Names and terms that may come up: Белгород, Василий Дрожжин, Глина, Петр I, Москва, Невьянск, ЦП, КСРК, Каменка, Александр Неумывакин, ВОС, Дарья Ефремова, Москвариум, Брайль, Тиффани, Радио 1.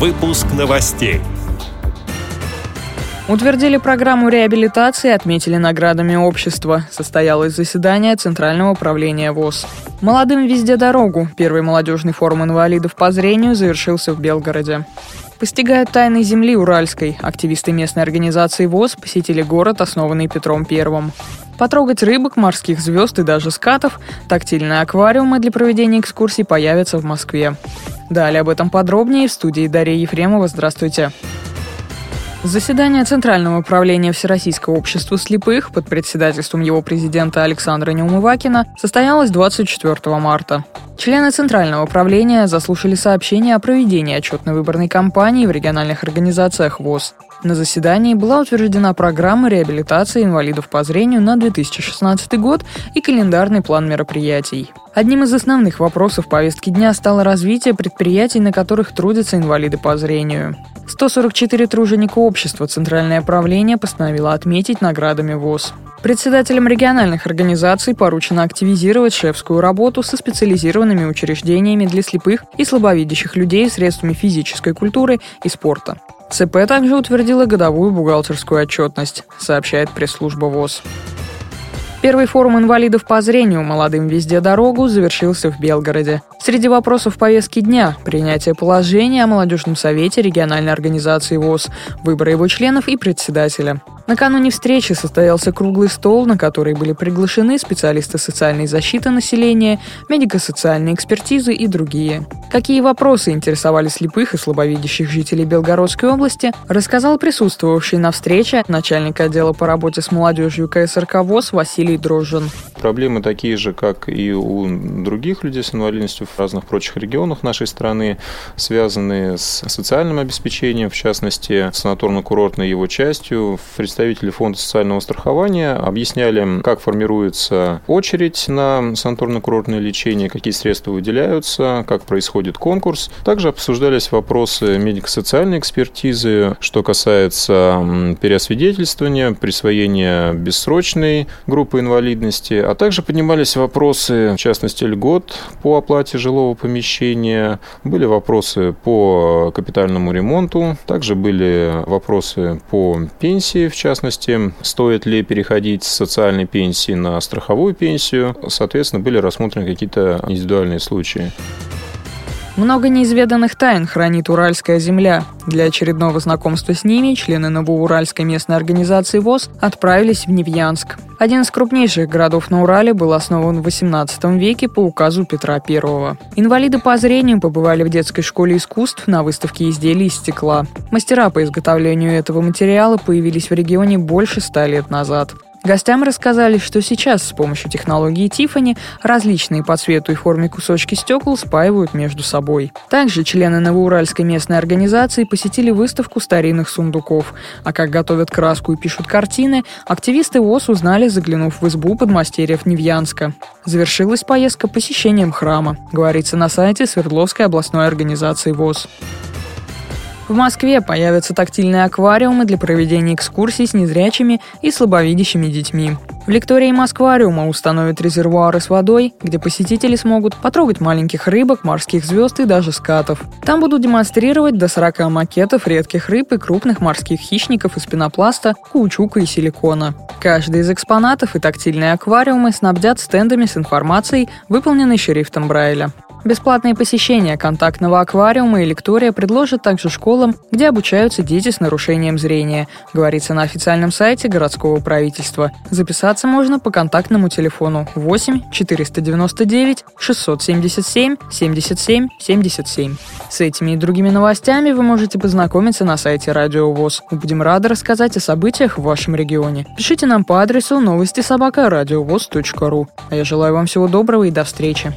Выпуск новостей. Утвердили программу реабилитации, отметили наградами общества. Состоялось заседание Центрального управления ВОС. «Молодым везде дорогу». Первый молодежный форум инвалидов по зрению завершился в Белгороде. Постигают тайны земли уральской. Активисты местной организации ВОС посетили город, основанный Петром I. Потрогать рыбок, морских звезд и даже скатов. Тактильные аквариумы для проведения экскурсий появятся в Москве. Далее об этом подробнее в студии Дарья Ефремова. Здравствуйте. Заседание Центрального управления Всероссийского общества слепых под председательством его президента Александра Неумывакина состоялось 24 марта. Члены Центрального управления заслушали сообщения о проведении отчетно-выборной кампании в региональных организациях ВОС. На заседании была утверждена программа реабилитации инвалидов по зрению на 2016 год и календарный план мероприятий. Одним из основных вопросов повестки дня стало развитие предприятий, на которых трудятся инвалиды по зрению. 144 труженика общества Центральное правление постановило отметить наградами ВОС. Председателям региональных организаций поручено активизировать шефскую работу со специализированными учреждениями для слепых и слабовидящих людей средствами физической культуры и спорта. ЦП также утвердила годовую бухгалтерскую отчетность, сообщает пресс-служба ВОС. Первый форум инвалидов по зрению «Молодым везде дорогу» завершился в Белгороде. Среди вопросов повестки дня – принятие положения о молодежном совете региональной организации ВОС, выборы его членов и председателя. Накануне встречи состоялся круглый стол, на который были приглашены специалисты социальной защиты населения, медико-социальной экспертизы и другие. Какие вопросы интересовали слепых и слабовидящих жителей Белгородской области, рассказал присутствовавший на встрече начальник отдела по работе с молодежью КСРК ВОС Василий Дрожжин. Проблемы такие же, как и у других людей с инвалидностью в разных прочих регионах нашей страны, связаны с социальным обеспечением, в частности, санаторно-курортной его частью. Представители фонда социального страхования объясняли, как формируется очередь на санаторно-курортное лечение, какие средства выделяются, как происходит конкурс. Также обсуждались вопросы медико-социальной экспертизы, что касается переосвидетельствования, присвоения бессрочной группы инвалидности, а также поднимались вопросы, в частности, льгот по оплате жилого помещения, были вопросы по капитальному ремонту, также были вопросы по пенсии, в частности, стоит ли переходить с социальной пенсии на страховую пенсию. Соответственно, были рассмотрены какие-то индивидуальные случаи. Много неизведанных тайн хранит уральская земля. Для очередного знакомства с ними члены новоуральской местной организации ВОС отправились в Невьянск. Один из крупнейших городов на Урале был основан в XVIII веке по указу Петра I. Инвалиды по зрению побывали в детской школе искусств на выставке изделий из стекла. Мастера по изготовлению этого материала появились в регионе больше 100 лет назад. Гостям рассказали, что сейчас с помощью технологии Тиффани различные по цвету и форме кусочки стекол спаивают между собой. Также члены новоуральской местной организации посетили выставку старинных сундуков. А как готовят краску и пишут картины, активисты ВОС узнали, заглянув в избу подмастерьев Невьянска. Завершилась поездка посещением храма, говорится на сайте Свердловской областной организации ВОС. В Москве появятся тактильные аквариумы для проведения экскурсий с незрячими и слабовидящими детьми. В лектории Москвариума установят резервуары с водой, где посетители смогут потрогать маленьких рыбок, морских звезд и даже скатов. Там будут демонстрировать до 40 макетов редких рыб и крупных морских хищников из пенопласта, каучука и силикона. Каждый из экспонатов и тактильные аквариумы снабдят стендами с информацией, выполненной шрифтом Брайля. Бесплатное посещение контактного аквариума и лектория предложат также школам, где обучаются дети с нарушением зрения, говорится на официальном сайте городского правительства. Записаться можно по контактному телефону 8 499 677 77 77. С этими и другими новостями вы можете познакомиться на сайте Радио ВОС. Мы будем рады рассказать о событиях в вашем регионе. Пишите нам по адресу новости@радиовос.ру. А я желаю вам всего доброго и до встречи.